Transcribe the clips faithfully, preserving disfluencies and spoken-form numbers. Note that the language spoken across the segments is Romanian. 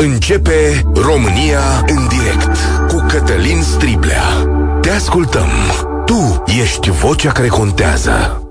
Începe România în direct cu Cătălin Striblea. Te ascultăm. Tu ești vocea care contează.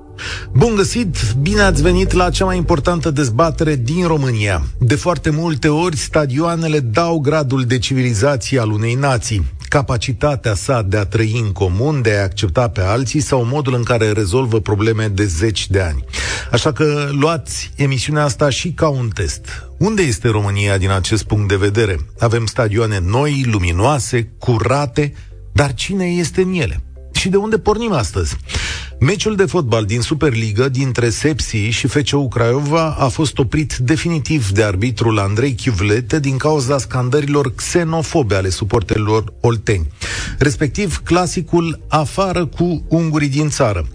Bun găsit! Bine ați venit la cea mai importantă dezbatere din România. De foarte multe ori, stadioanele dau gradul de civilizație al unei nații. Capacitatea sa de a trăi în comun, de a accepta pe alții sau modul în care rezolvă probleme de zeci de ani. Așa că luați emisiunea asta și ca un test. Unde este România din acest punct de vedere? Avem stadioane noi, luminoase, curate, dar cine este în ele? Și de unde pornim astăzi? Meciul de fotbal din Superliga dintre Sepsi și F C U Craiova a fost oprit definitiv de arbitrul Andrei Chivulete din cauza scandărilor xenofobe ale suporterilor olteni, respectiv clasicul afară cu ungurii din țară.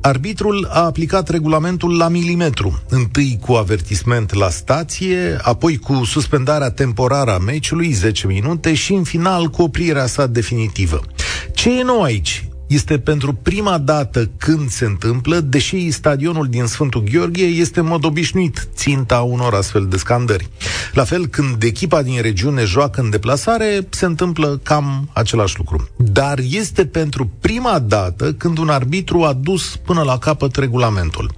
Arbitrul a aplicat regulamentul la milimetru, întâi cu avertisment la stație, apoi cu suspendarea temporară a meciului, zece minute, și în final cu oprirea sa definitivă. Ce e nou aici? Este pentru prima dată când se întâmplă, deși stadionul din Sfântul Gheorghe este în mod obișnuit ținta unor astfel de scandări. La fel, când echipa din regiune joacă în deplasare, se întâmplă cam același lucru. Dar este pentru prima dată când un arbitru a dus până la capăt regulamentul.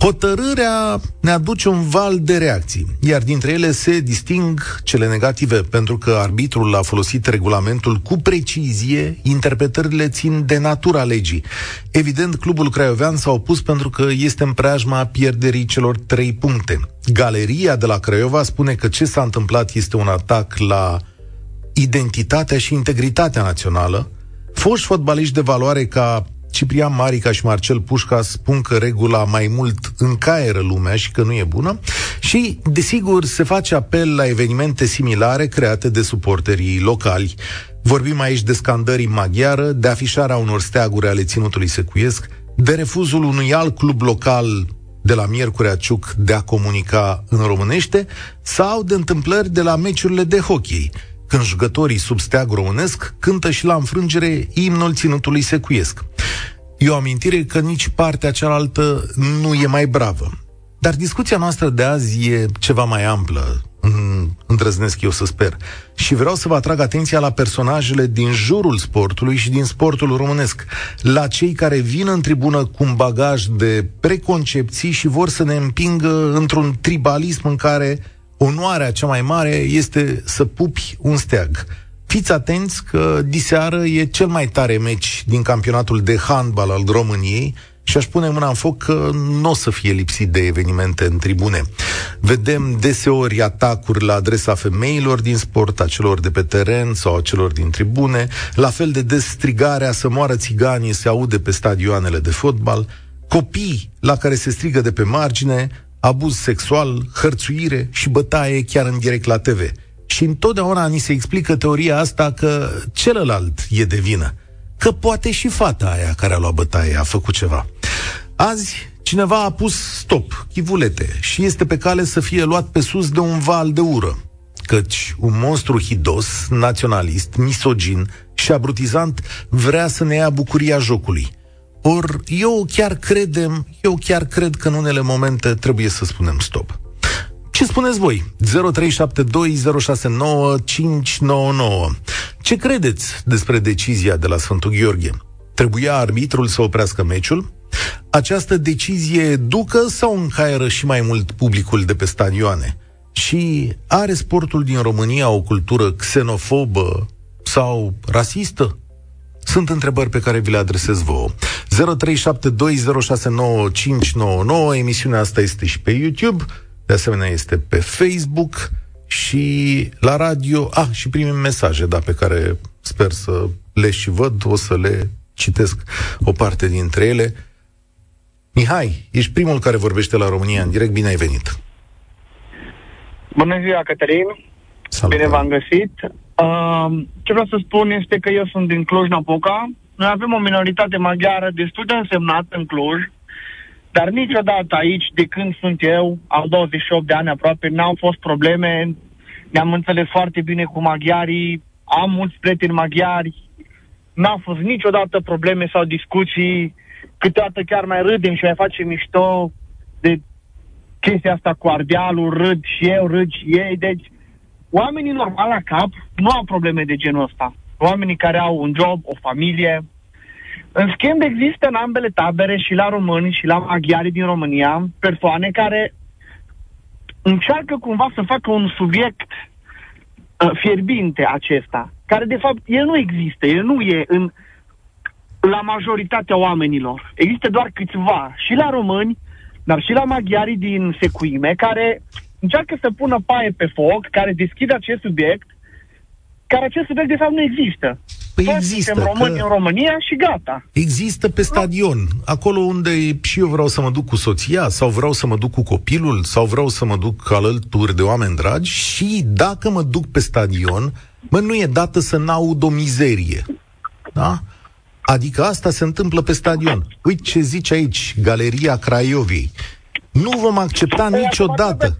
Hotărârea ne aduce un val de reacții, iar dintre ele se disting cele negative, pentru că arbitrul a folosit regulamentul cu precizie, interpretările țin de natura legii. Evident, clubul craiovean s-a opus pentru că este în preajma pierderii celor trei puncte. Galeria de la Craiova spune că ce s-a întâmplat este un atac la identitatea și integritatea națională. Foști fotbaliști de valoare ca Ciprian Marica și Marcel Pușca spun că regula mai mult încaieră lumea și că nu e bună și, desigur, se face apel la evenimente similare create de suporterii locali. Vorbim aici de scandării maghiară, de afișarea unor steaguri ale ținutului secuiesc, de refuzul unui alt club local de la Miercurea Ciuc de a comunica în românește sau de întâmplări de la meciurile de hockey, când jucătorii sub steag românesc cântă și la înfrângere imnul ținutului secuiesc. E o amintire că nici partea cealaltă nu e mai bravă. Dar discuția noastră de azi e ceva mai amplă, îndrăznesc eu să sper. Și vreau să vă atrag atenția la personajele din jurul sportului și din sportul românesc, la cei care vin în tribună cu un bagaj de preconcepții și vor să ne împingă într-un tribalism în care onoarea cea mai mare este să pupi un steag. Fiți atenți că diseară e cel mai tare meci din campionatul de handbal al României și aș pune mâna în foc că nu o să fie lipsit de evenimente în tribune. Vedem deseori atacuri la adresa femeilor din sport, a celor de pe teren sau a celor din tribune. La fel de des strigarea să moară țiganii se aude pe stadioanele de fotbal. Copii la care se strigă de pe margine, abuz sexual, hărțuire și bătaie chiar în direct la T V. Și întotdeauna ni se explică teoria asta că celălalt e de vină, că poate și fata aia care a luat bătaie a făcut ceva. Azi cineva a pus stop, Chivulete, și este pe cale să fie luat pe sus de un val de ură, căci un monstru hidos, naționalist, misogin și abrutizant vrea să ne ia bucuria jocului. Or, eu chiar credem, eu chiar cred că în unele momente trebuie să spunem stop. Ce spuneți voi? zero trei șapte doi zero șase nouă cinci nouă nouă. Ce credeți despre decizia de la Sfântul Gheorghe? Trebuia arbitrul să oprească meciul? Această decizie educă sau încaieră și mai mult publicul de pe stadioane? Și are sportul din România o cultură xenofobă sau rasistă? Sunt întrebări pe care vi le adresez vouă. zero trei șapte doi zero șase nouă cinci nouă nouă. Emisiunea asta este și pe YouTube, de asemenea este pe Facebook și la radio. Ah, și primim mesaje, da, pe care sper să le și văd. O să le citesc o parte dintre ele. Mihai, ești primul care vorbește la România în direct, bine ai venit. Bună ziua, Cătălin. Salut. Bine v-am găsit. uh, Ce vreau să spun este că eu sunt din Cluj-Napoca. Noi avem o minoritate maghiară destul de însemnată în Cluj, dar niciodată aici, de când sunt eu, am douăzeci și opt de ani aproape, n-au fost probleme, ne-am înțeles foarte bine cu maghiarii, am mulți prieteni maghiari, n-au fost niciodată probleme sau discuții, câteodată chiar mai râdem și mai facem mișto de chestia asta cu ardealul, râd și eu, râd și ei, deci Oamenii normal la cap nu au probleme de genul ăsta. Oamenii care au un job, o familie. În schimb, există în ambele tabere, și la români și la maghiari din România, persoane care încearcă cumva să facă un subiect uh, fierbinte acesta, care de fapt el nu există, el nu e în, la majoritatea oamenilor. Există doar câțiva, și la români, dar și la maghiari din secuime, care încearcă să pună paie pe foc, care deschid acest subiect, care acest subiect de fapt nu există. Păi există, suntem români că... în România și gata. Există pe stadion, acolo unde și eu vreau să mă duc cu soția, sau vreau să mă duc cu copilul, sau vreau să mă duc alături de oameni dragi, și dacă mă duc pe stadion, mă, nu e dată să n-aud o mizerie. Da? Adică asta se întâmplă pe stadion. Uite ce zice aici Galeria Craiovei. Nu vom accepta păi, niciodată.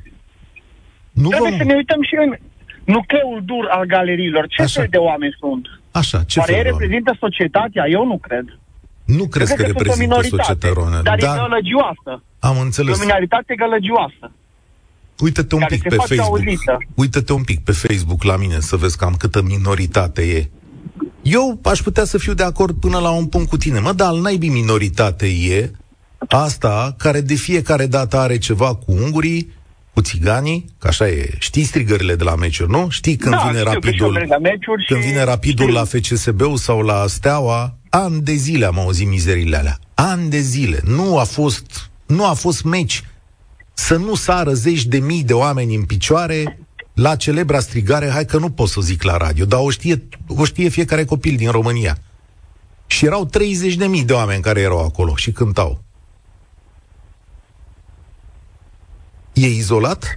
Nu trebuie vom... să ne uităm și în nucleul dur al galeriilor. Ce fel de oameni sunt? Așa, ce Care fel de reprezintă oameni? Societatea? Eu nu cred. Nu crezi că, că, că reprezintă societatea română? Dar da. E gălăgioasă. Am înțeles. Minoritate gălăgioasă. Uită-te un pic pe Facebook. Auzită. Uită-te un pic pe Facebook la mine să vezi cam câtă minoritate e. Eu aș putea să fiu de acord până la un punct cu tine. Mă, dar al naibii minoritate e asta care de fiecare dată are ceva cu ungurii, cu țiganii, că așa e. Știi strigările de la meciuri, nu? Știi când da, vine Rapidul la, când și... vine Rapidul la F C S B-ul sau la Steaua, ani de zile am auzit mizerile alea. Ani de zile. Nu a fost, nu a fost meci să nu sară zeci de mii de oameni în picioare la celebra strigare, hai că nu pot să zic la radio, dar o știe, o știe fiecare copil din România. Și erau treizeci de mii de oameni care erau acolo și cântau. E izolat?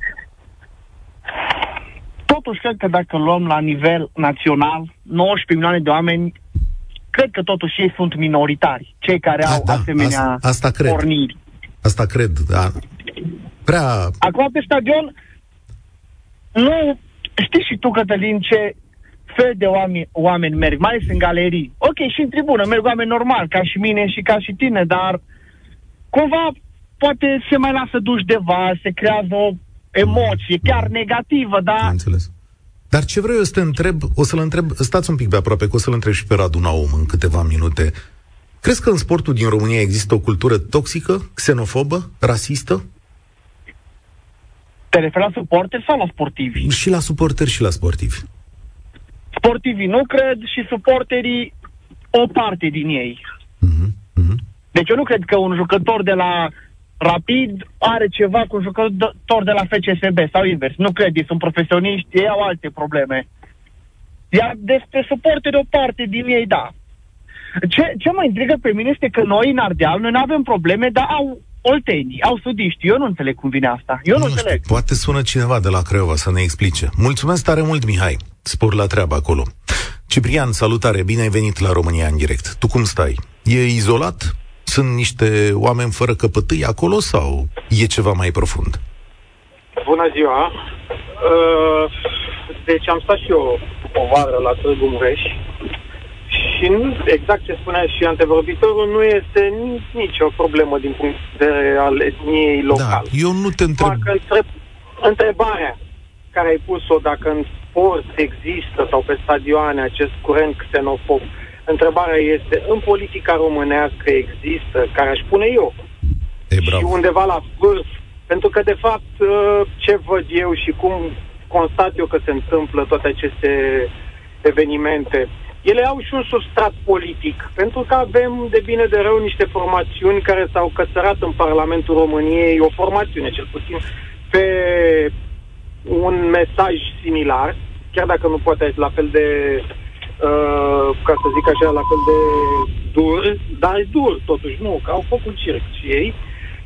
Totuși, cred că dacă luăm la nivel național, nouăsprezece milioane de oameni, cred că totuși ei sunt minoritari, cei care da, au da, asemenea asta, asta cred. porniri. Asta cred, da. Prea... Acum pe stadion, nu știi și tu, Cătălin, ce fel de oameni, oameni merg, mai ales în galerii. Ok, și în tribună merg oameni normal, ca și mine și ca și tine, dar cumva... poate se mai lasă duși de vas, se creează o emoție, chiar negativă, dar... Înțeles. Dar ce vreau eu să te întreb, o să-l întreb, stați un pic pe aproape, că o să-l întreb și pe Radu Naum în câteva minute. Crezi că în sportul din România există o cultură toxică, xenofobă, rasistă? Te referi la suporteri sau la sportivi? Și la suporteri și la sportivi. Sportivii nu cred și suporterii o parte din ei. Mm-hmm. Mm-hmm. Deci eu nu cred că un jucător de la... Rapid are ceva cu jucător de la F C S B sau invers. Nu cred, ei sunt profesioniști, ei au alte probleme. Iar despre suporteri de o parte din ei, da. Ce, ce mă intrigă pe mine este că noi în Ardeal, noi nu avem probleme, dar au oltenii, au sudiști. Eu nu înțeleg cum vine asta. Eu nu, nu înțeleg. Știu, poate sună cineva de la Craiova să ne explice. Mulțumesc tare mult, Mihai. Spor la treabă acolo. Ciprian, salutare, bine ai venit la România în direct. Tu cum stai? E izolat? Sunt niște oameni fără căpătâi acolo sau e ceva mai profund? Bună ziua! Deci am stat și eu o vară la Târgu Mureș și exact ce spunea și antevorbitorul, nu este nicio problemă din punct de vedere al etniei locale. Da, eu nu te întreb... întreb... Întrebarea care ai pus-o, dacă în sport există sau pe stadioane acest curent xenofob, întrebarea este, în politica românească există, care aș pune eu, e, și undeva la vârf, pentru că, de fapt, ce văd eu și cum constat eu că se întâmplă toate aceste evenimente, ele au și un substrat politic, pentru că avem, de bine de rău, niște formațiuni care s-au cățărat în Parlamentul României, o formațiune, cel puțin, pe un mesaj similar, chiar dacă nu poate la fel de... Uh, ca să zic așa, la fel de dur, dar dur totuși, nu, că au făcut circ și ei,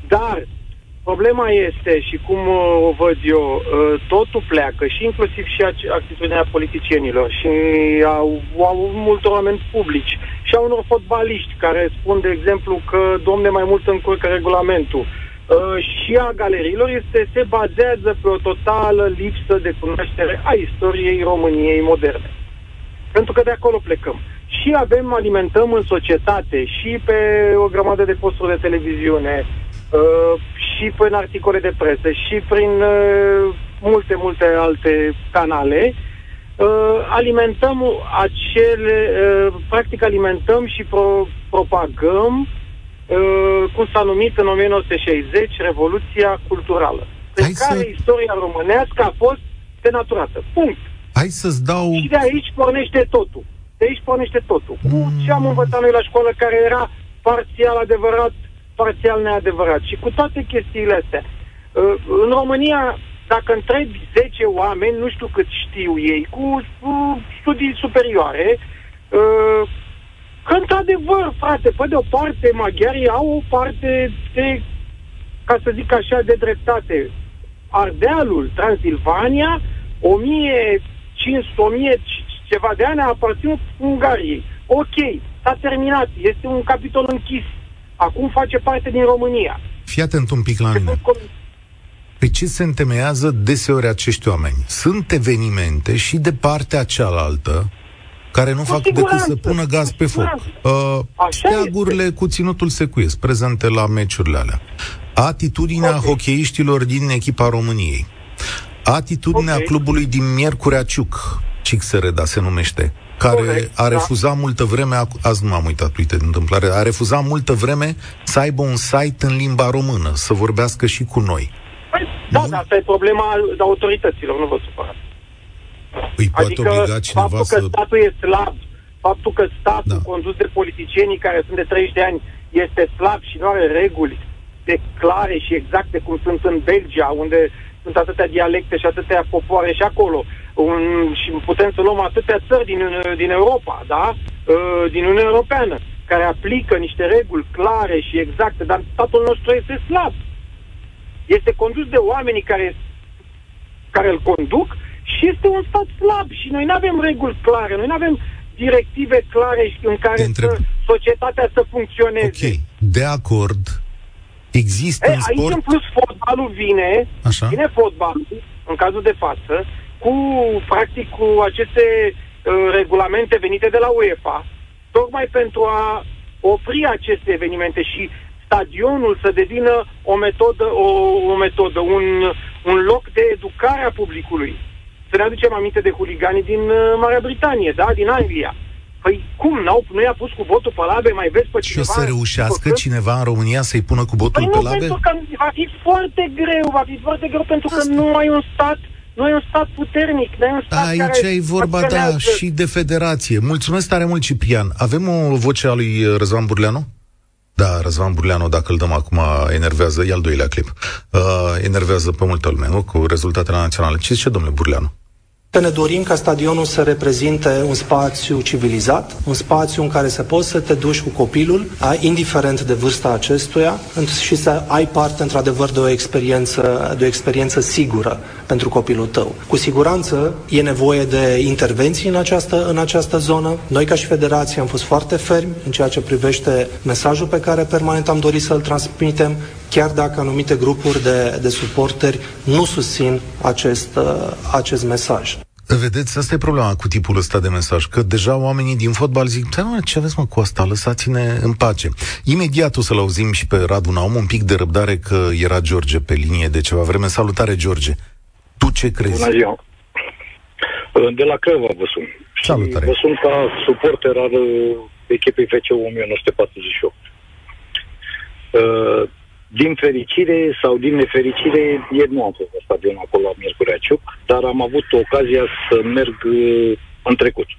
dar problema este, și cum uh, o văd eu, uh, totul pleacă și inclusiv și ac- actitudinea politicienilor și au, au multor oameni publici și au unor fotbaliști care spun, de exemplu, că domne mai mult încurcă regulamentul, uh, și a galeriilor este, se bazează pe o totală lipsă de cunoaștere a istoriei României moderne. Pentru că de acolo plecăm. Și avem, alimentăm în societate și pe o grămadă de posturi de televiziune, uh, și prin articole de presă, și prin uh, multe, multe alte canale, alimentăm acele, practic alimentăm și pro, propagăm cum s-a numit în o mie nouă sute șaizeci Revoluția Culturală, pe Hai care să... istoria românească a fost denaturată. Punct. Hai să-ți dau... Și de aici pornește totul. De aici pornește totul. Mm. Cu ce am învățat noi la școală, care era parțial adevărat, parțial neadevărat. Și cu toate chestiile astea. În România, dacă întrebi zece oameni, nu știu cât știu ei, cu studii superioare, că într-adevăr, frate, pe de o parte maghiarii au o parte de, ca să zic așa, de dreptate. Ardealul, Transilvania, o mie cinci sute, o mie ceva de ani a aparținut Ungariei. Ok, s-a terminat, este un capitol închis. Acum face parte din România. Fii atent un pic la mine. Pe ce se întemeiază deseori acești oameni? Sunt evenimente și de partea cealaltă care nu fac decât să pună gaz pe foc. Uh, steagurile este. Cu ținutul secuiesc, prezente la meciurile alea. Atitudinea okay. hockeyiștilor din echipa României. Atitudinea okay. clubului din Miercurea Ciuc, Csíkszereda se numește, care Correct, a refuzat da. multă vreme, azi nu m-am uitat, uite, de întâmplare, a refuzat multă vreme să aibă un site în limba română, să vorbească și cu noi. Păi, da, dar asta e problema autorităților, nu vă supărați. Păi adică poate obliga cineva faptul să... că statul e slab, faptul că statul da. condus de politicienii care sunt de treizeci de ani este slab și nu are reguli de clare și exacte cum sunt în Belgia, unde sunt atâtea dialecte și atâtea popoare și acolo. Un, și putem să luăm atâtea țări din, din Europa, da? Din Uniunea Europeană, care aplică niște reguli clare și exacte, dar statul nostru este slab. Este condus de oamenii care, care îl conduc și este un stat slab. Și noi nu avem reguli clare, noi nu avem directive clare în care să, societatea să funcționeze. Ok, de acord. Există Ei, în sport... Aici în plus fotbalul vine, Așa. vine fotbalul, în cazul de față, cu, practic, cu aceste uh, regulamente venite de la UEFA, tocmai pentru a opri aceste evenimente și stadionul să devină o metodă, o, o metodă un, un loc de educare a publicului. Să ne aducem aminte de huliganii din uh, Marea Britanie, da? Din Anglia. Păi cum? N-au, nu i-a pus cu botul pe labe, mai vezi pe și cineva... Și o să reușească în cineva în România să-i pună cu botul păi pe labe? Pentru că va fi foarte greu, va fi foarte greu pentru Asta. că nu ai un stat... Nu e un stat puternic, nu e un stat Aici care... Aici e vorba, da, și de federație. Mulțumesc tare mult, Ciprian. Avem o voce a lui Răvan Burleanu? Da, Răvan Burleanu, dacă îl dăm acum, enervează, e al doilea clip. Uh, enervează pe multă lume, nu? Cu rezultatele naționale. Ce zice, domnule Burleanu? Ne dorim ca stadionul să reprezinte un spațiu civilizat, un spațiu în care să poți să te duci cu copilul, indiferent de vârsta acestuia, și să ai parte, într-adevăr, de o experiență, de o experiență sigură pentru copilul tău. Cu siguranță e nevoie de intervenții în această, în această zonă. Noi, ca și federație, am fost foarte fermi în ceea ce privește mesajul pe care permanent am dorit să-l transmitem, chiar dacă anumite grupuri de, de suporteri nu susțin acest, acest mesaj. Vedeți, asta e problema cu tipul ăsta de mesaj, că deja oamenii din fotbal zic, mă, ce aveți mă cu asta, lăsați-ne în pace. Imediat o să-l auzim și pe Radu Naum, un pic de răbdare că era George pe linie de ceva vreme. Salutare, George! Tu ce crezi? Bună ziua! De la Craiova vă sun. Salutare! Vă sun ca suporter al echipei F C U nouăsprezece patruzeci și opt. Uh, Din fericire sau din nefericire, ieri nu am fost la stadion acolo la Miercurea Ciuc, dar am avut ocazia să merg uh, în trecut.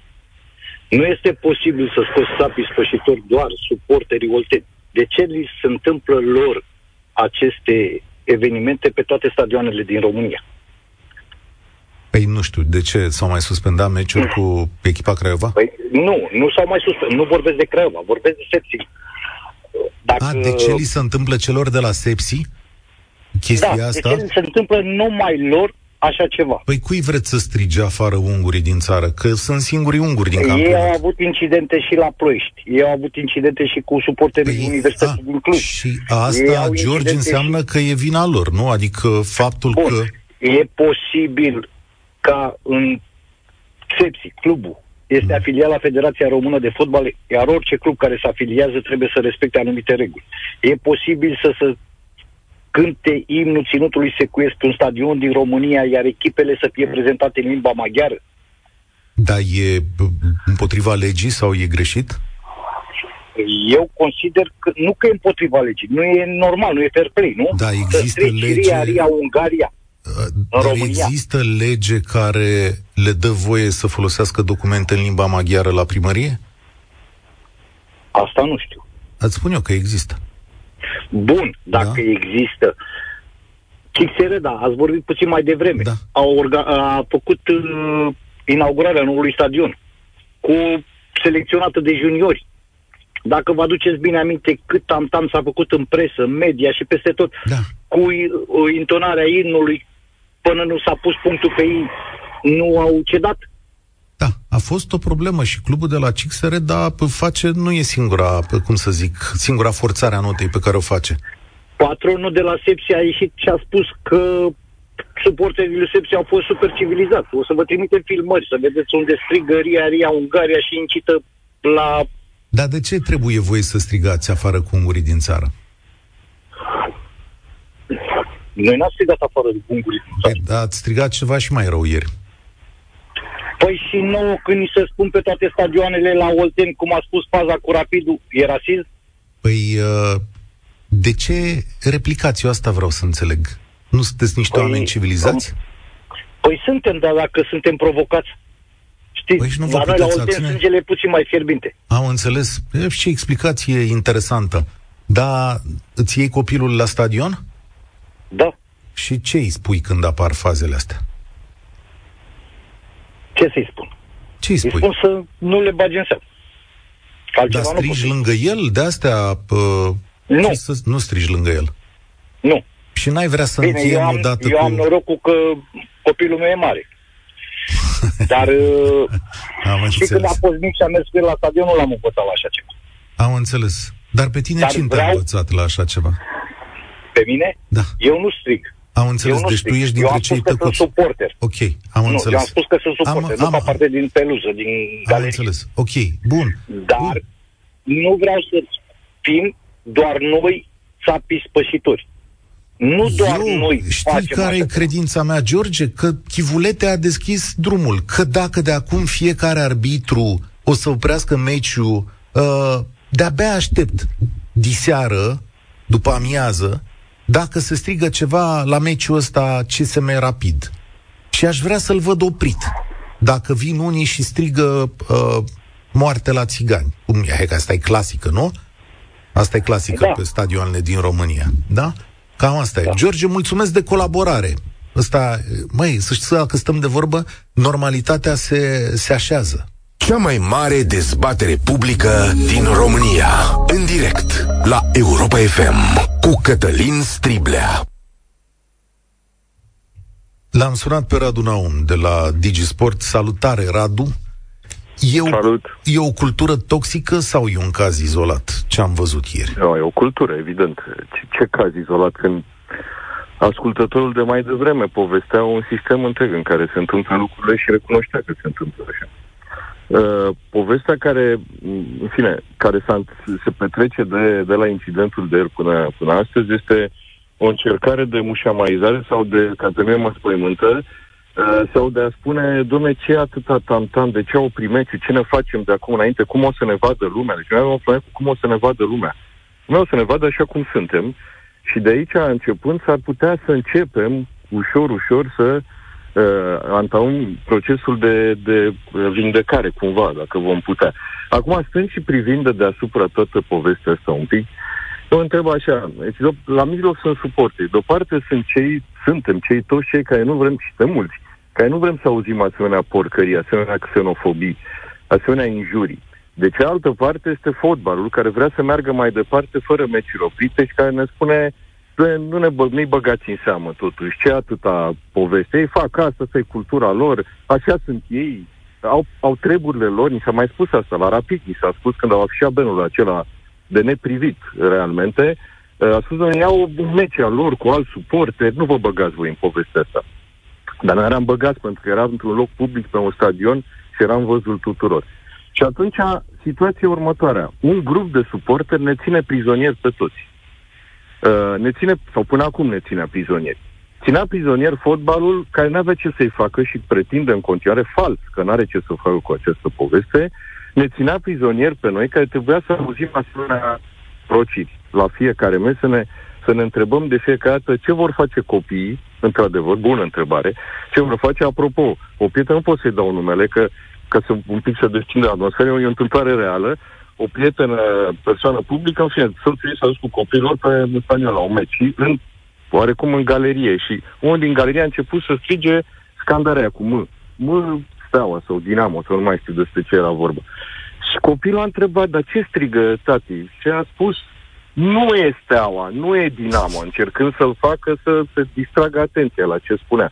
Nu este posibil să scoți sapii spășitori doar suporterii Olteni. De ce li se întâmplă lor aceste evenimente pe toate stadioanele din România? Păi nu știu, de ce s-au mai suspendat meciuri mm. cu echipa Craiova? Păi nu, nu s-au mai suspendat. Nu vorbesc de Craiova, vorbesc de Sepsi. Dacă... A, de ce li se întâmplă celor de la Sepsi chestia da, asta? De ce li se întâmplă numai lor așa ceva? Păi cui vreți să strige afară ungurii din țară? Că sunt singurii unguri din campionat. Ei au avut incidente și la Ploiești. Ei au avut incidente și cu suporterii păi, Universității a, din Cluj. Și asta, George, înseamnă și... că e vina lor, nu? Adică faptul Pot. că... E posibil ca în Sepsi, clubul, este afiliat la Federația Română de Fotbal, iar orice club care se afiliază trebuie să respecte anumite reguli. E posibil să se cânte imnul Ținutului Secuiesc în stadion din România, iar echipele să fie prezentate în limba maghiară? Dar e împotriva legii sau e greșit? Eu consider că nu că e împotriva legii, nu e normal, nu e fair play, nu? Da, există lege... Siria, Ungaria, dar România. Există lege care le dă voie să folosească documente în limba maghiară la primărie? Asta nu știu. Ați spun eu că există. Bun, dacă da? există. Csíkszereda, ați vorbit puțin mai devreme, da. a, orga- a făcut uh, inaugurarea noului stadion cu selecționată de juniori. Dacă vă aduceți bine aminte cât tamtam s-a făcut în presă, media și peste tot, da. cu intonarea imnului, până nu s-a pus punctul pe ei, nu au cedat. Da, a fost o problemă și clubul de la Csíkszereda face, nu e singura, cum să zic, singura forțare a notei pe care o face. Patronul de la Sepsi a ieșit și a spus că suporterii lui Sepsi au fost super civilizați. O să vă trimite filmări, să vedeți unde strigă Ria, Ria, Ungaria și incită la... Dar de ce trebuie voi să strigați afară cu ungurii din țară? Noi n-am strigat afară cu ungurii din țară. Dar ați strigat ceva și mai rău ieri. Păi și nouă, când ni se spun pe toate stadioanele la Olten, cum a spus faza cu Rapidul, e rasism? Păi, de ce replicați? Eu asta vreau să înțeleg. Nu sunteți niște păi, oameni civilizați? Păi suntem, dar dacă suntem provocați. Știți, păi nu la noi la Olten sângele puțin mai fierbinte. Am înțeles. E și explicație interesantă. Dar îți iei copilul la stadion? Da. Și ce îi spui când apar fazele astea? Ce să-i spun? Ce îi spui? Îi spun să nu le bagi în seamă. Dar strigi lângă el? De astea... Pă, nu. Să, nu strigi lângă el. Nu. Și n-ai vrea să Bine, încheiem o dată cu... eu am norocul că copilul meu e mare. Dar am știi înțeles. Când a fost mic și a mers cu el la stadion, nu l-am învățat la așa ceva. Am înțeles. Dar pe tine Dar cine vreau... te-a învățat la așa ceva? Pe mine? Da. Eu nu strig. Am înțeles, deci stric. tu ești dintre cei tăcuți. Eu am spus că sunt suporter. Ok, am nu, înțeles. Eu am spus că sunt suporter, am, nu am, ca parte din peluză, din galerie. Am înțeles, ok, bun. Dar bun. nu vreau să fim doar noi țapii spășitori. Nu doar Eu, noi știi care e credința mea, George? Că Chivulete a deschis drumul. Că dacă de acum fiecare arbitru o să oprească meciul, uh, de-abia aștept diseară, după amiază, dacă se strigă ceva la meciul ăsta C S M Rapid. Și aș vrea să-l văd oprit. Dacă vin unii și strigă uh, moarte la țigani. Cum, hai că asta e clasică, nu? Asta e clasică da. pe stadioanele din România. Da? Cam asta da. e. George, mulțumesc de colaborare. Asta, măi, să știți că stăm de vorbă, normalitatea se, se așează. Cea mai mare dezbatere publică din România. În direct la Europa F M cu Cătălin Striblea. L-am sunat pe Radu Naum de la Digisport. Salutare, Radu. E o, Salut. E o cultură toxică sau e un caz izolat, ce am văzut ieri? Nu, e o cultură, evident. Ce, ce caz izolat? Când ascultătorul de mai devreme povestea un sistem întreg în care se întâmplă lucrurile și recunoștea că se întâmplă așa. Uh, povestea care, în fine, care s-a, se petrece de, de la incidentul de ieri până, până astăzi este o încercare de mușamaizare sau de, ca pe mine mă spăimântă, Uh, sau de a spune, dom'le, ce atâta tam-tam, de ce au primit, ce ne facem de acum înainte, cum o să ne vadă lumea? Deci noi avem o problemă cu cum o să ne vadă lumea. Noi o să ne vadă așa cum suntem și de aici, începând, s-ar putea să începem ușor, ușor să uh, antaum procesul de, de vindecare, cumva, dacă vom putea. Acum, stând și privind de deasupra toată povestea asta un pic, eu întreb așa, la mijloc sunt suporteri. De o parte sunt cei, suntem cei toți cei care nu vrem, și suntem mulți, care nu vrem să auzim asemenea porcării, asemenea xenofobii, asemenea injurii. De cealaltă parte este fotbalul care vrea să meargă mai departe fără meciuri oprite și care ne spune nu ne bă, nu-i băgați în seamă totuși, ce atâta poveste. Ei fac asta, asta e cultura lor, așa sunt ei, au, au treburile lor, ni s-a mai spus asta, la Rapid ni s-a spus când au afișat benul acela de neprivit, realmente, a spus, domnule, iau mecea lor cu alt suporter, nu vă băgați voi în povestea asta. Dar noi eram băgați pentru că eram într-un loc public pe un stadion și eram văzul tuturor. Și atunci, situația următoarea. Un grup de suporteri ne ține prizonieri pe toți. uh, ne ține, sau până acum ne ținea prizonieri. Ținea prizonier fotbalul, care n-avea ce să-i facă și pretinde în continuare fals că n-are ce să facă cu această poveste. Ne ținea prizonier pe noi, care trebuia să auzim asemenea procii la fiecare mes, să ne, să ne întrebăm de fiecare dată ce vor face copiii, într-adevăr, bună întrebare, ce vor face. Apropo, o pietă, nu pot să-i dau numele, că ca să un pic să destinde atmosfera, e o întâmplare reală, o prietenă, persoană publică, în fine, soțul ei s-a dus cu copiilor pe Spania la un meci, în, oarecum în galerie, și unul din galerie a început să strige scandarea cu M, M, Steaua sau Dinamo, sau nu mai știu despre ce era vorba. Și copilul a întrebat, dar ce strigă tati? Și a spus, nu e Steaua, nu e Dinamo, încercând să-l facă să se distragă atenția la ce spunea.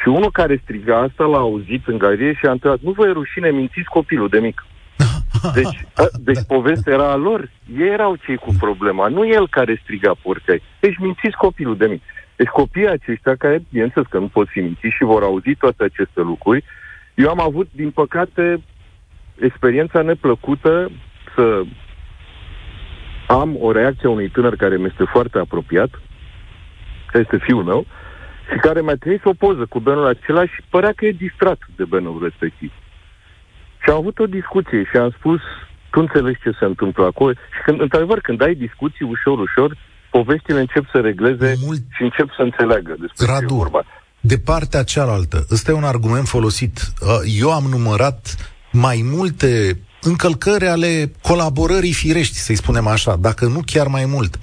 Și unul care striga asta l-a auzit în galerie și a întrebat, nu vă e rușine, mințiți copilul de mic. Deci, a, deci povestea era a lor, ei erau cei cu problema, nu el care striga porcai. Deci mințiți copilul de mic. Deci copiii aceștia, care bineînțeles că nu pot fi mințiți și vor auzi toate aceste lucruri. Eu am avut, din păcate, experiența neplăcută să am o reacție a unui tânăr care mi este foarte apropiat, care este fiul meu, și care mi-a trimis o poză cu benul acela și părea că e distrat de benul respectiv. Și am avut o discuție și am spus, tu înțelegi ce se întâmplă acolo? Și când, într-adevăr, când ai discuții, ușor, ușor, poveștile încep să regleze Mult... și încep să înțeleagă despre Radu, ce e vorba. De partea cealaltă, ăsta e un argument folosit. Eu am numărat mai multe încălcări ale colaborării firești, să-i spunem așa, dacă nu chiar mai mult.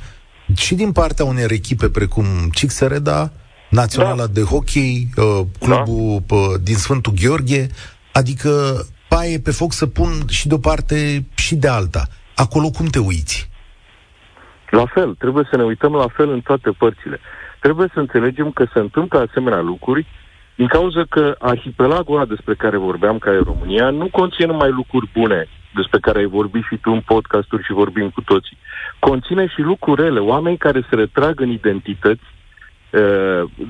Și din partea unei echipe precum Csíkszereda, Naționala da. de Hockey, clubul da. din Sfântul Gheorghe, adică paie pe foc să pun și de o parte și de alta. Acolo cum te uiți? La fel, trebuie să ne uităm la fel în toate părțile. Trebuie să înțelegem că se întâmplă asemenea lucruri din cauza că arhipelagul ăla despre care vorbeam, care e România, nu conține numai lucruri bune, despre care ai vorbit și tu în podcasturi și vorbim cu toții. Conține și lucruri rele, oameni care se retrag în identități,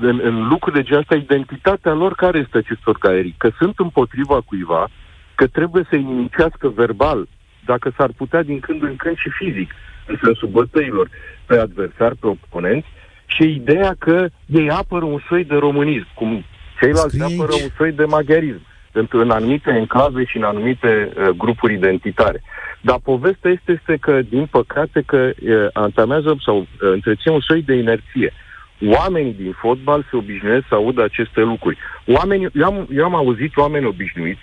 în, în lucruri de genul ăsta, identitatea lor care este acestor galerii, că sunt împotriva cuiva, că trebuie să-i nimicească verbal, dacă s-ar putea din când în când și fizic, în sensul bătăilor, pe adversari, pe oponenți, și ideea că ei apără un soi de românism, cum ceilalți apără un soi de maghiarism, în anumite enclave și în anumite uh, grupuri identitare. Dar povestea este, este că, din păcate, că uh, antamează sau uh, întreține un soi de inerție. Oamenii din fotbal se obișnuiesc să audă aceste lucruri. Oamenii, eu, am, eu am auzit oameni obișnuiți,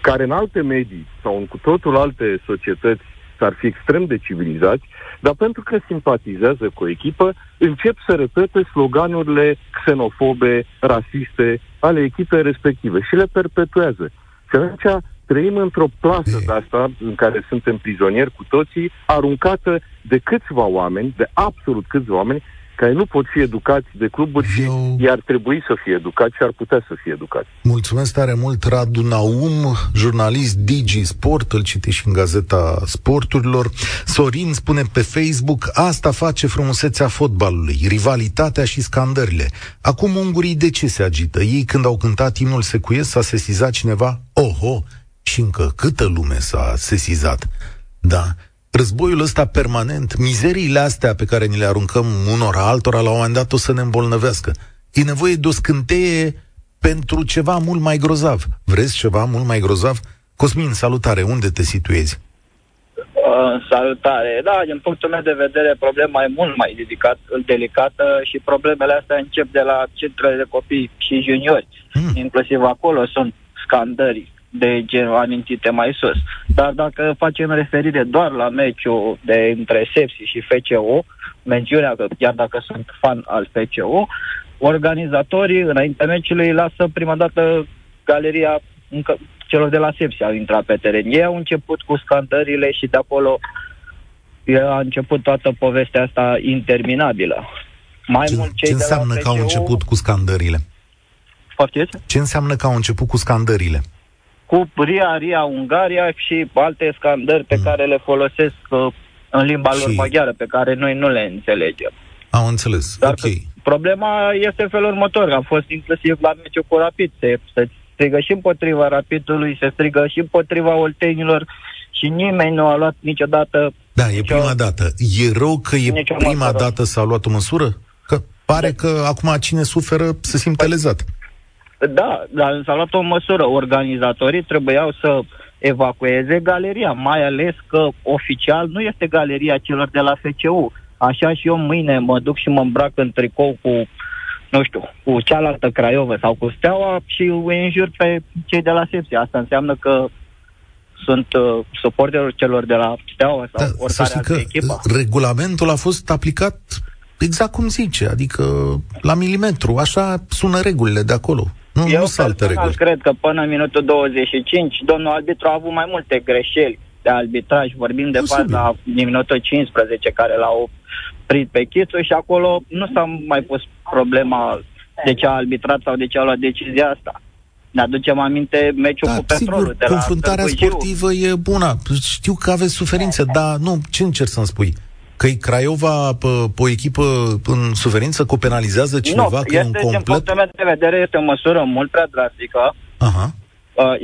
care în alte medii sau în cu totul alte societăți s-ar fi extrem de civilizați, dar pentru că simpatizează cu o echipă, încep să repete sloganurile xenofobe, rasiste ale echipei respective și le perpetuează. Și atunci trăim într-o plasă de asta în care suntem prizonieri cu toții, aruncată de câțiva oameni, de absolut câțiva oameni, care nu pot fi educați de cluburi și Eu... i-ar trebui să fie educați și ar putea să fie educați. Mulțumesc tare mult, Radu Naum, jurnalist Digisport, îl citești și în Gazeta Sporturilor. Sorin spune pe Facebook, asta face frumusețea fotbalului, rivalitatea și scandările. Acum ungurii de ce se agită? Ei când au cântat imnul secuiesc s-a sesizat cineva, oho, și încă câtă lume s-a sesizat. Da. Războiul ăsta permanent, mizeriile astea pe care ni le aruncăm unora altora, la un moment dat o să ne îmbolnăvească. E nevoie de o scânteie pentru ceva mult mai grozav. Vreți ceva mult mai grozav? Cosmin, salutare, unde te situezi? Uh, salutare, da, din punctul meu de vedere problema e mult mai ridicat, delicată și problemele astea încep de la centrele de copii și juniori. Hmm. Inclusiv acolo sunt scandări de genul amintite mai sus. Dar dacă facem referire doar la meciul de între Sepsi și F C U, mențiunea că chiar dacă sunt fan al F C U, organizatorii înainte meciului lasă prima dată galeria încă, celor de la Sepsi au intrat pe teren. Ei au început cu scandările și de acolo a început toată povestea asta interminabilă. Mai ce, mult cei ce de înseamnă la F C U... că au început cu scandările? Poftiți? Ce înseamnă că au început cu scandările? Cu Ria, Ria, Ungaria și alte scandări pe mm. care le folosesc uh, în limba și... lor maghiară, pe care noi nu le înțelegem. Am înțeles, dar ok. Problema este în felul următor, am fost inclusiv la meciul cu Rapid, se, se strigă și împotriva Rapidului, se strigă și împotriva oltenilor și nimeni nu a luat niciodată... Da, e nicio... prima dată. E rău că e prima măsură. dată s-a luat o măsură? Că pare da. că acum cine suferă se simte păi... lezat. Da, dar s-a luat o măsură. Organizatorii trebuiau să evacueze galeria, mai ales că oficial nu este galeria celor de la F C U. Așa și eu mâine mă duc și mă îmbrac în tricou cu, nu știu, cu cealaltă Craiova sau cu Steaua și îi înjur pe cei de la Sepsi. Asta înseamnă că sunt uh, suporterul celor de la Steaua sau da, oricare altă echipă. Regulamentul a fost aplicat exact cum zice, adică la milimetru, așa sună regulile de acolo. Nu, eu nu saltă reguli. Cred că până în minutul douăzeci și cinci domnul arbitru a avut mai multe greșeli de arbitraj, vorbim de faza din minutul cincisprezece care l-a oprit pe Chițu și acolo nu s-a mai pus problema de ce a arbitrat sau de ce a luat decizia asta. Ne aducem aminte meciul da, cu Petrolul sigur, de la confruntarea Târgu sportivă Jiu. E bună. Știu că aveți suferință, dar nu, ce încerc să-mi spui? Că Craiova pe, pe o echipă în suferință, că penalizează cineva, nu, că este, un complet... din punctul meu de vedere, este o măsură mult prea drastică. Aha.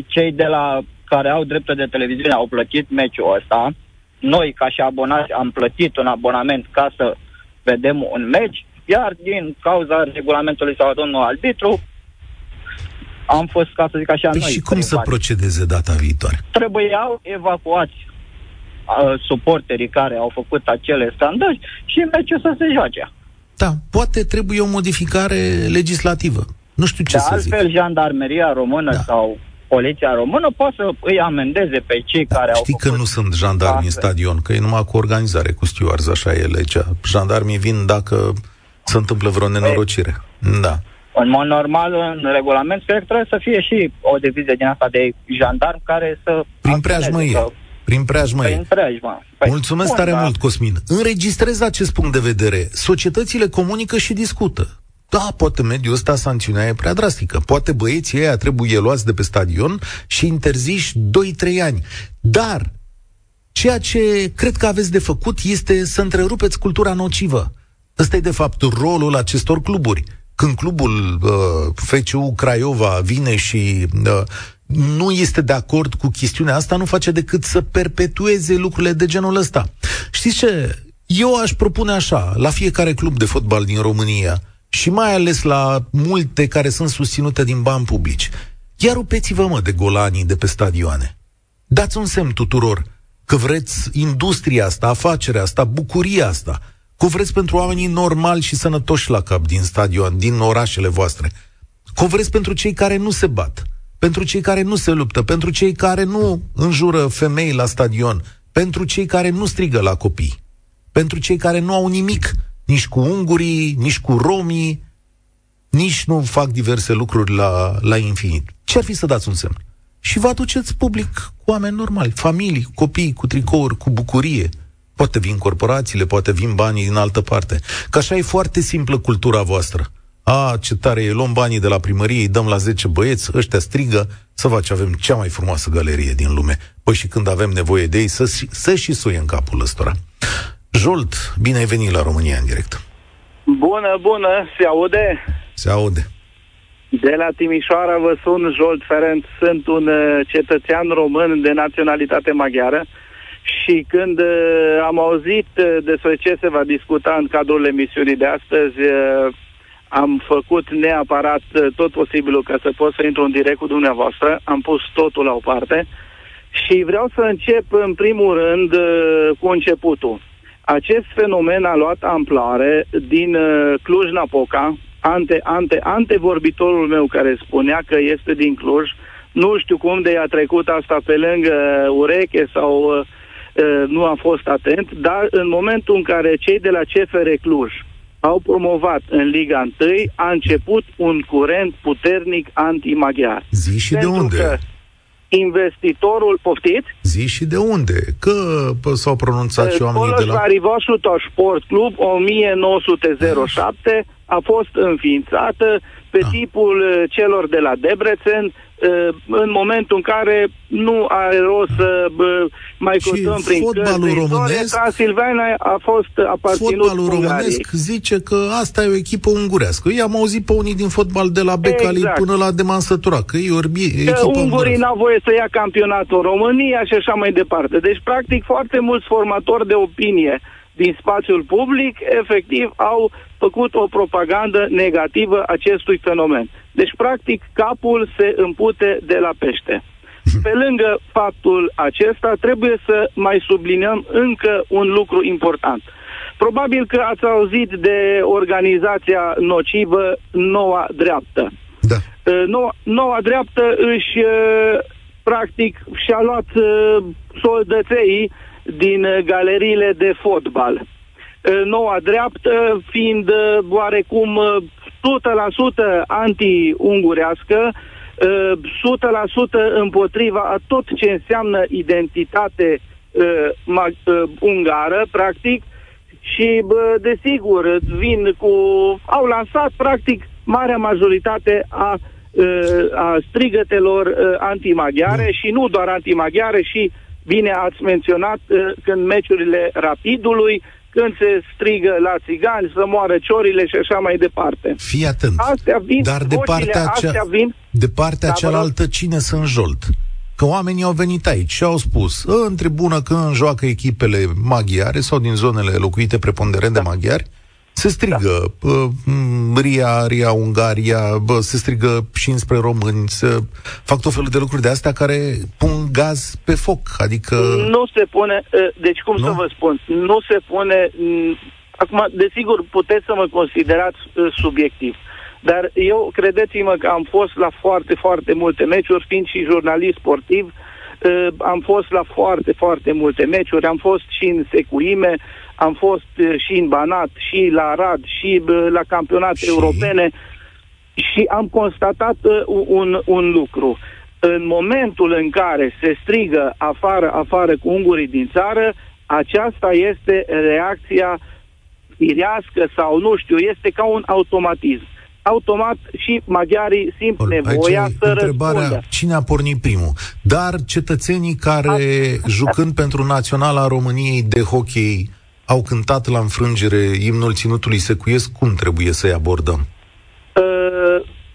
Cei de la care au dreptul de televiziune au plătit meciul ăsta. Noi, ca și abonați, am plătit un abonament ca să vedem un meci, iar din cauza regulamentului sau domnul arbitru, am fost, ca să zic așa, păi noi. Și cum să procedeze data viitoare? Trebuiau evacuați suporterii care au făcut acele standarde și meciul să se joace. Da, poate trebuie o modificare legislativă. Nu știu ce de să altfel, zic. Altfel, jandarmeria română da. sau poliția română poate să îi amendeze pe cei da, care au făcut... Știi că nu sunt jandarmi în stadion, că e numai cu organizare, cu stewards, așa e legea. Jandarmii vin dacă se întâmplă vreo nenorocire. Păi, da. În mod normal, în regulament, cred că trebuie să fie și o divizie din asta de jandarmi care să... Prin preajmă e. Prin preajmă. Prin preajmă. Păi, mulțumesc bun, tare da. mult, Cosmin. Înregistrez acest punct de vedere. Societățile comunică și discută. Da, poate mediul ăsta sancțiunea e prea drastică. Poate băieții ăia trebuie luați de pe stadion și interziși doi trei ani. Dar ceea ce cred că aveți de făcut este să întrerupeți cultura nocivă. Ăsta e de fapt rolul acestor cluburi. Când clubul uh, F C U Craiova vine și... Uh, nu este de acord cu chestiunea asta, nu face decât să perpetueze lucrurile de genul ăsta. Știți ce? Eu aș propune așa, la fiecare club de fotbal din România și mai ales la multe care sunt susținute din bani publici, iar rupeți-vă, mă, de golanii de pe stadioane. Dați un semn tuturor că vreți industria asta, afacerea asta, bucuria asta, că vreți pentru oamenii normali și sănătoși la cap din stadion, din orașele voastre, că vreți pentru cei care nu se bat, pentru cei care nu se luptă, pentru cei care nu înjură femei la stadion, pentru cei care nu strigă la copii, pentru cei care nu au nimic, nici cu ungurii, nici cu romii, nici nu fac diverse lucruri la, la infinit. Ce-ar fi să dați un semn? Și vă aduceți public cu oameni normali, familii, copii, cu tricouri, cu bucurie. Poate vin corporațiile, poate vin banii din altă parte. Că așa e foarte simplă cultura voastră. A, ce tare e, luăm banii de la primărie, îi dăm la zece băieți, ăștia strigă, să facem, avem cea mai frumoasă galerie din lume. Păi și când avem nevoie de ei, să, să și sui în capul ăstora. Jolt, bine ai venit la România în direct. Bună, bună, se aude? Se aude. De la Timișoara vă sun, Jolt Ferenc, sunt un cetățean român de naționalitate maghiară. Și când am auzit despre ce se va discuta în cadrul emisiunii de astăzi, am făcut neapărat tot posibilul ca să pot să intru în direct cu dumneavoastră, am pus totul la o parte și vreau să încep în primul rând cu începutul. Acest fenomen a luat amplare din Cluj-Napoca, ante, ante, antevorbitorul meu care spunea că este din Cluj, nu știu cum de i-a trecut asta pe lângă ureche sau nu a fost atent, dar în momentul în care cei de la C F R Cluj au promovat în Liga unu, a început un curent puternic antimaghiar. Zi și de unde? Că investitorul, poftit? Zi și de unde? Că s-au pronunțat și oamenii de la... Poloșa Rivașul Sport Club nouăsprezece zero șapte a fost înființată pe da. tipul celor de la Debrecen, în momentul în care nu are rost să mai contăm prin cărți românesc, ca Silvana a fost aparținut fotbalul românesc zice că asta e o echipă ungurească. Eu am auzit pe unii din fotbal de la Becali exact. până la Demansătura, că e orbi, că ungurii n-au voie să ia campionatul în România și așa mai departe. Deci, practic, foarte mulți formatori de opinie din spațiul public, efectiv, au făcut o propagandă negativă acestui fenomen. Deci, practic, capul se împute de la pește. Pe lângă faptul acesta, trebuie să mai subliniem încă un lucru important. Probabil că ați auzit de organizația nocivă Noua Dreaptă. Da. Noua, Noua Dreaptă își, practic, și-a luat soldăței din galeriile de fotbal. Noua Dreaptă, fiind oarecum o sută la sută anti-ungurească, o sută la sută împotriva a tot ce înseamnă identitate ungară, practic, și, desigur, vin cu... au lansat, practic, marea majoritate a, a strigătelor antimaghiare și nu doar antimaghiare, și bine ați menționat când meciurile Rapidului, când se strigă la țigani, să moară ciorile și așa mai departe. Fii atent. Astea vin, dar de partea, acea, astea vin, de partea da, cealaltă, cine se înjolt? Că oamenii au venit aici și au spus în tribună când joacă echipele maghiare sau din zonele locuite preponderent da. de maghiari, se strigă da. uh, Ria, Ria, Ungaria, bă, se strigă și înspre români, se fac tot felul de lucruri de astea care pun gaz pe foc, adică... Nu se pune, deci cum nu? să vă spun, nu se pune... Acum, desigur, puteți să mă considerați subiectiv, dar eu, credeți-mă că am fost la foarte, foarte multe meciuri, fiind și jurnalist sportiv, am fost la foarte, foarte multe meciuri, am fost și în Secuime, am fost și în Banat, și la Arad, și la campionate și... europene și am constatat un, un lucru. În momentul în care se strigă afară, afară cu ungurii din țară, aceasta este reacția firească sau nu știu, este ca un automatism. Automat și maghiarii simt Or, nevoia să răspundă. Cine a pornit primul? Dar cetățenii care, a... jucând pentru Naționala României de hockey, au cântat la înfrângere imnul Ținutului Secuiesc, cum trebuie să-i abordăm?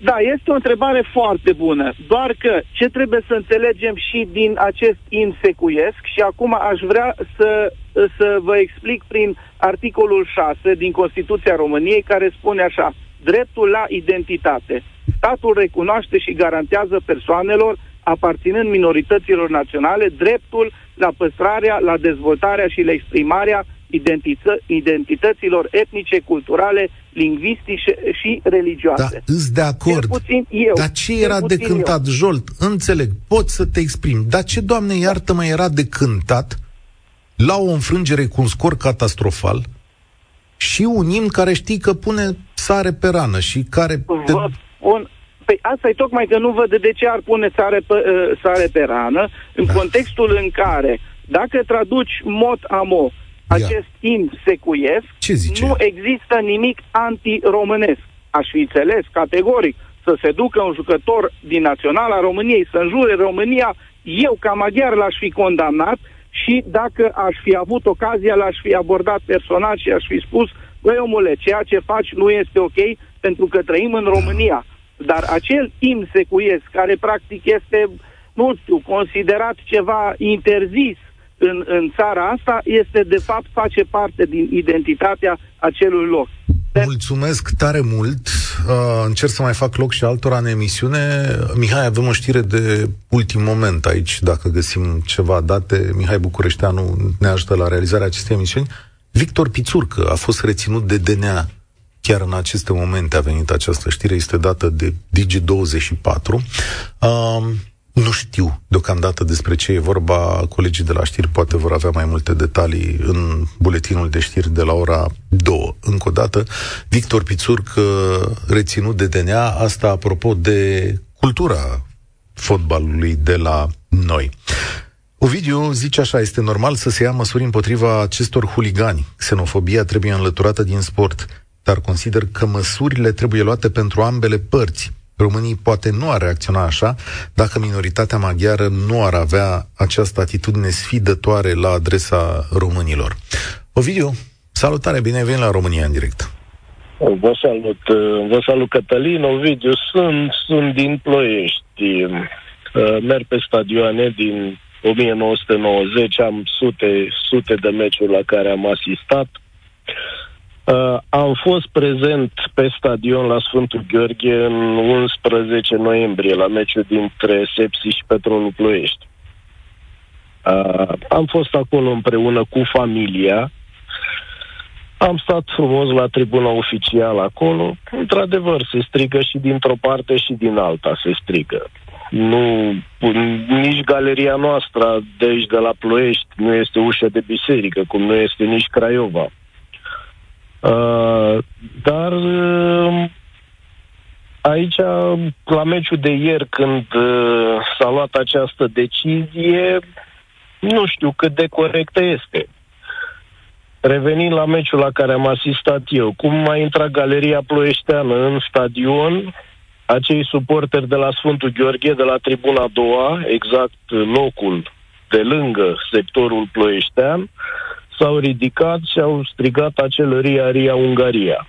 Da, este o întrebare foarte bună, doar că ce trebuie să înțelegem și din acest imn secuiesc, și acum aș vrea să, să vă explic prin articolul șase din Constituția României, care spune așa: dreptul la identitate. Statul recunoaște și garantează persoanelor aparținând minorităților naționale dreptul la păstrarea, la dezvoltarea și la exprimarea Identită- identităților etnice, culturale, lingvistice și religioase. Da, îți de acord. Puțin eu, dar ce era de cântat, eu. Jolt? Înțeleg, pot să te exprim. Dar ce, Doamne iartă, mai era de cântat la o înfrângere cu un scor catastrofal și un imn care știi că pune sare pe rană și care... Te... Un... Păi asta e tocmai că nu văd de ce ar pune sare pe, uh, sare pe rană în da. contextul în care, dacă traduci mot amo acest timp secuiesc, nu există nimic antiromânesc. Aș fi înțeles categoric să se ducă un jucător din Naționala României să înjure România, eu ca maghiar l-aș fi condamnat și dacă aș fi avut ocazia l-aș fi abordat personal și aș fi spus: băi omule, ceea ce faci nu este ok pentru că trăim în România. Dar acel timp secuiesc care practic este, nu știu, considerat ceva interzis În, în țara asta, este de fapt face parte din identitatea acelui loc. Mulțumesc tare mult. Uh, încerc să mai fac loc și altora în emisiune. Mihai, avem o știre de ultim moment aici, dacă găsim ceva date. Mihai Bucureșteanu ne ajută la realizarea acestei emisiuni. Victor Pițurcă a fost reținut de D N A. Chiar în aceste momente a venit această știre. Este dată de Digi douăzeci și patru. Uh, Nu știu deocamdată despre ce e vorba, colegii de la știri poate vor avea mai multe detalii în buletinul de știri de la ora două. Încă o dată, Victor Pițurcă, reținut de D N A, asta apropo de cultura fotbalului de la noi. Ovidiu zice așa: este normal să se ia măsuri împotriva acestor huligani. Xenofobia trebuie înlăturată din sport. dar consider că măsurile trebuie luate pentru ambele părți. Românii poate nu ar reacționa așa dacă minoritatea maghiară nu ar avea această atitudine sfidătoare la adresa românilor. Ovidiu, salutare, bine ai venit la România în direct. Vă salut, vă salut Cătălin, Ovidiu, sunt, sunt din Ploiești, merg pe stadioane din o mie nouă sute nouăzeci, am sute, sute de meciuri la care am asistat. Uh, am fost prezent pe stadion la Sfântul Gheorghe în unsprezece noiembrie, la meciul dintre Sepsi și Petrolul Ploiești. Uh, am fost acolo împreună cu familia, am stat frumos la tribuna oficială acolo. Într-adevăr, se strică și dintr-o parte și din alta, se strică. Nu, nici galeria noastră de aici, de la Ploiești, nu este ușă de biserică, cum nu este nici Craiova. Uh, dar uh, aici, la meciul de ieri, când uh, s-a luat această decizie, nu știu cât de corectă este. Revenind la meciul la care am asistat eu, cum a intrat galeria ploieșteană în stadion, acei suporteri de la Sfântul Gheorghe, de la tribuna a doua, exact locul de lângă sectorul ploieștean, s-au ridicat și au strigat acel Ria, Ria, Ungaria.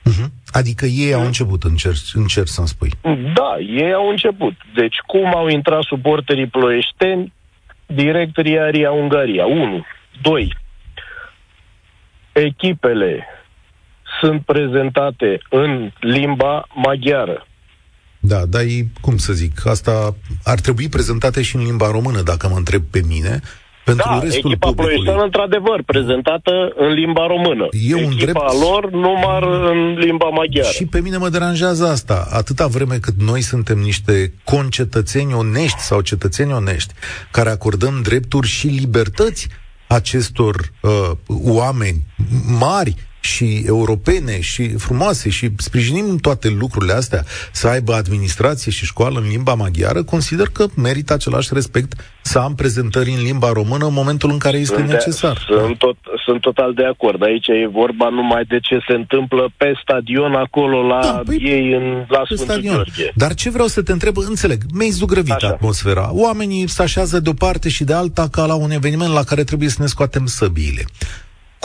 Uh-huh. Adică ei au început, încerci, încerci să-mi spui. Da, ei au început. Deci cum au intrat suporterii ploieșteni? Direct Ria, Ria, Ungaria. unu. doi. Echipele sunt prezentate în limba maghiară. Da, dar e, cum să zic, asta ar trebui prezentate și în limba română, dacă mă întreb pe mine. Pentru da, restul echipa ploieșteană, într-adevăr, prezentată în limba română. E un echipa drept... lor numai în limba maghiară. Și pe mine mă deranjează asta. Atâta vreme cât noi suntem niște concetățeni onești sau cetățeni onești, care acordăm drepturi și libertăți acestor uh, oameni mari și europene și frumoase și sprijinim toate lucrurile astea, să aibă administrație și școală în limba maghiară, consider că merită același respect să am prezentări în limba română în momentul în care este sunt necesar. De, sunt, tot, sunt total de acord. Aici e vorba numai de ce se întâmplă pe stadion acolo la da, păi, ei în la Sfântul Gheorghe. Dar ce vreau să te întreb, înțeleg, mi-ai zugrăvit așa atmosfera. Oamenii se așează de o parte și de alta ca la un eveniment la care trebuie să ne scoatem săbiile.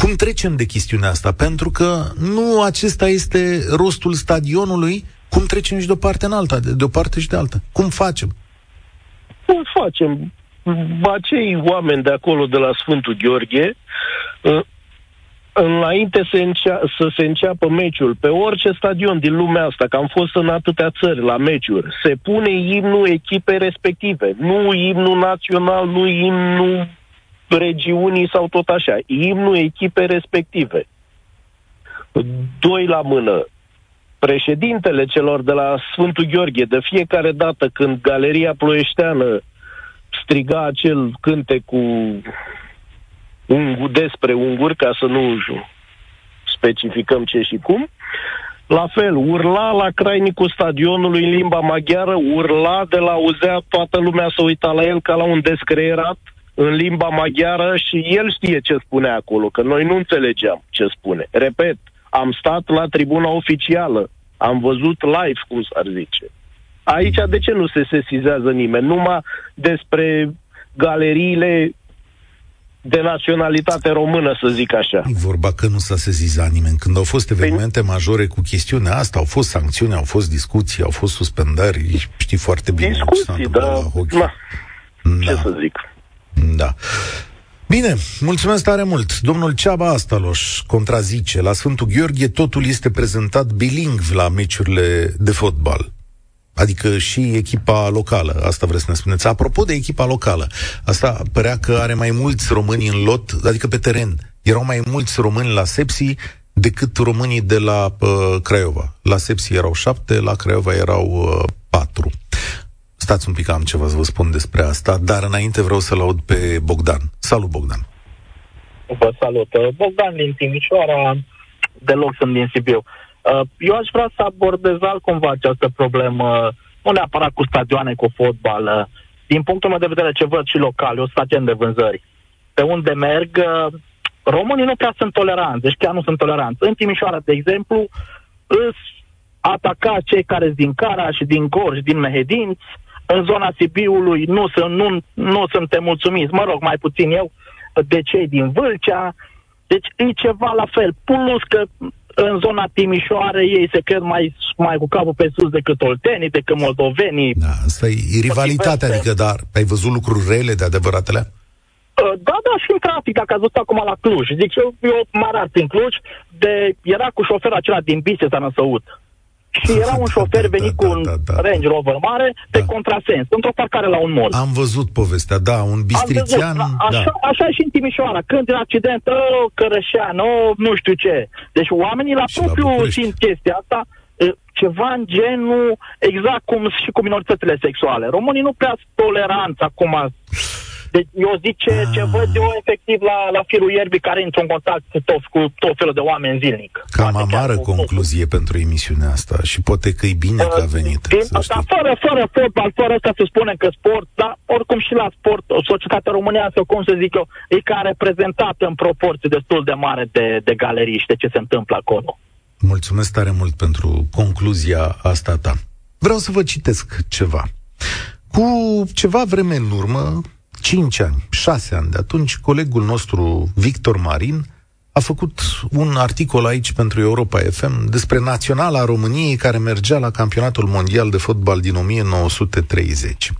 Cum trecem de chestiunea asta? Pentru că nu acesta este rostul stadionului, cum trecem și de o parte în alta, de o parte și de alta. Cum facem? Cum facem? Acei oameni de acolo, de la Sfântul Gheorghe, înainte să, încea- să se înceapă meciul, pe orice stadion din lumea asta, că am fost în atâtea țări la meciuri, se pune imnul echipei respective. Nu imnul național, nu imnul regiunii sau tot așa, imnul echipei respective. Doi la mână. Președintele celor de la Sfântul Gheorghe, de fiecare dată când galeria ploieșteană striga acel cântec cu ungu, despre unguri, ca să nu specificăm ce și cum, la fel, urla la crainicul stadionului în limba maghiară, urla de la auzea, toată lumea să uita la el ca la un descreierat în limba maghiară și el știe ce spune acolo, că noi nu înțelegeam ce spune. Repet, am stat la tribuna oficială, am văzut live, cum s-ar zice. Aici de ce nu se sesizează nimeni? Numai despre galeriile de naționalitate română, să zic așa. E vorba că nu s-a sesizat nimeni. Când au fost evenimente majore cu chestiunea asta, au fost sancțiuni, au fost discuții, au fost suspendări, știi foarte bine. Discuții, da, da. Ce să zic? Da. Bine, mulțumesc tare mult. Domnul Ceaba Astaloș contrazice. La Sfântul Gheorghe totul este prezentat bilingv la meciurile de fotbal. Adică și echipa locală. Asta vreți să ne spuneți. Apropo de echipa locală, asta părea că are mai mulți români în lot, adică pe teren. Erau mai mulți români la Sepsi decât românii de la uh, Craiova. La Sepsi erau șapte, la Craiova erau uh, patru. Stați un pic, am ceva să vă spun despre asta, dar înainte vreau să-l aud pe Bogdan. Salut, Bogdan! Vă salut! Bogdan din Timișoara, deloc sunt din Sibiu. Eu aș vrea să abordez altcumva această problemă, nu neapărat cu stadioane, cu fotbal. Din punctul meu de vedere, ce văd și local, eu sunt agent de vânzări. Pe unde merg, Românii nu prea sunt toleranți, deci chiar nu sunt toleranți. În Timișoara, de exemplu, îți ataca cei care sunt din Cara și din Gorj, din Mehedinți. În zona Sibiului nu, sunt, nu, nu suntem mulțumiți, mă rog, mai puțin eu, de cei din Vâlcea. Deci e ceva la fel. Plus că în zona Timișoara ei se cred mai, mai cu capul pe sus decât oltenii, decât moldovenii. Da, asta e rivalitatea, adică, dar ai văzut lucruri rele de adevăratele? Da, da, și în trafic, dacă ați văzut acum la Cluj. Zic, eu, eu mă arăt în Cluj, de, era cu șoferul acela din Biseța Năsăud. Și era un șofer venit da, da, cu da, da, un da, Range Rover mare pe da. contrasens, într-o parcare la un mall. Am văzut povestea, da, un bistrițean. Văzut, da, așa, da. Așa e și în Timișoara, când e accident, o, Cărășean, o, nu știu ce. Deci oamenii la și propriu simt chestia asta, ceva în genul, exact cum și cu minoritățile sexuale. Românii nu prea sunt toleranți acum. Deci eu zic ce, ah. ce văd eu efectiv la, la firul ierbii care intră în contact cu tot, cu tot felul de oameni zilnic. Cam poate amară cu, concluzie cu, pentru emisiunea asta și poate că e bine uh, că a venit. Din, dar fără, fără fotbal, fără asta se spune că sport, dar oricum și la sport, societatea românească, cum să zic eu, e ca reprezentată în proporție destul de mare de, de galerii și de ce se întâmplă acolo. Mulțumesc tare mult pentru concluzia asta ta. Vreau să vă citesc ceva. Cu ceva vreme în urmă, cinci ani, șase ani de atunci, colegul nostru Victor Marin a făcut un articol aici pentru Europa F M despre naționala României care mergea la campionatul mondial de fotbal din o mie nouă sute treizeci.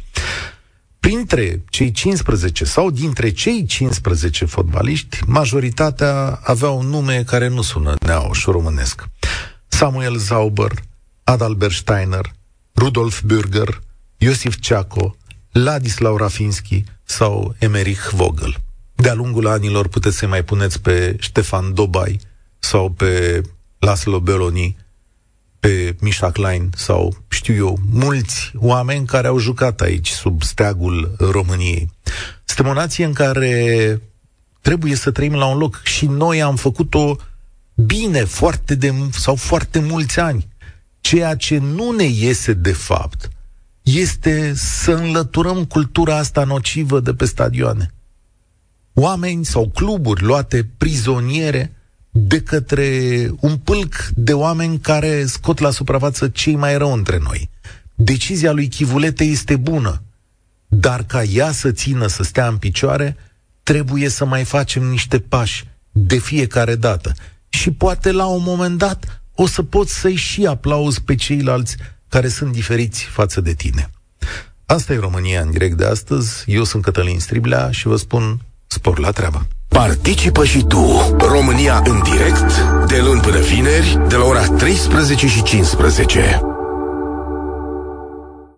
Printre cei cincisprezece sau dintre cei cincisprezece fotbaliști, majoritatea aveau nume care nu sună neauș românesc. Samuel Zauber, Adalbert Steiner, Rudolf Bürger, Iosif Ceaco, Ladislau Rafinski sau Emerich Vogel. De-a lungul anilor puteți să mai puneți pe Ștefan Dobai sau pe Laszlo Belloni, pe Mischa Klein sau, știu eu, mulți oameni care au jucat aici sub steagul României. Suntem o nație în care trebuie să trăim la un loc și noi am făcut-o bine foarte de, sau foarte mulți ani. Ceea ce nu ne iese de fapt este să înlăturăm cultura asta nocivă de pe stadioane. Oameni sau cluburi luate prizoniere de către un pâlc de oameni care scot la suprafață cei mai rău între noi. Decizia lui Chivulete este bună, dar ca ea să țină, să stea în picioare, trebuie să mai facem niște pași de fiecare dată. Și poate la un moment dat o să poți să-i și aplauzi pe ceilalți care sunt diferiți față de tine. Asta e România în direct de astăzi. Eu sunt Cătălin Striblea și vă spun spor la treabă. Participă și tu, România în direct, de luni până vineri, de la ora treisprezece și cincisprezece.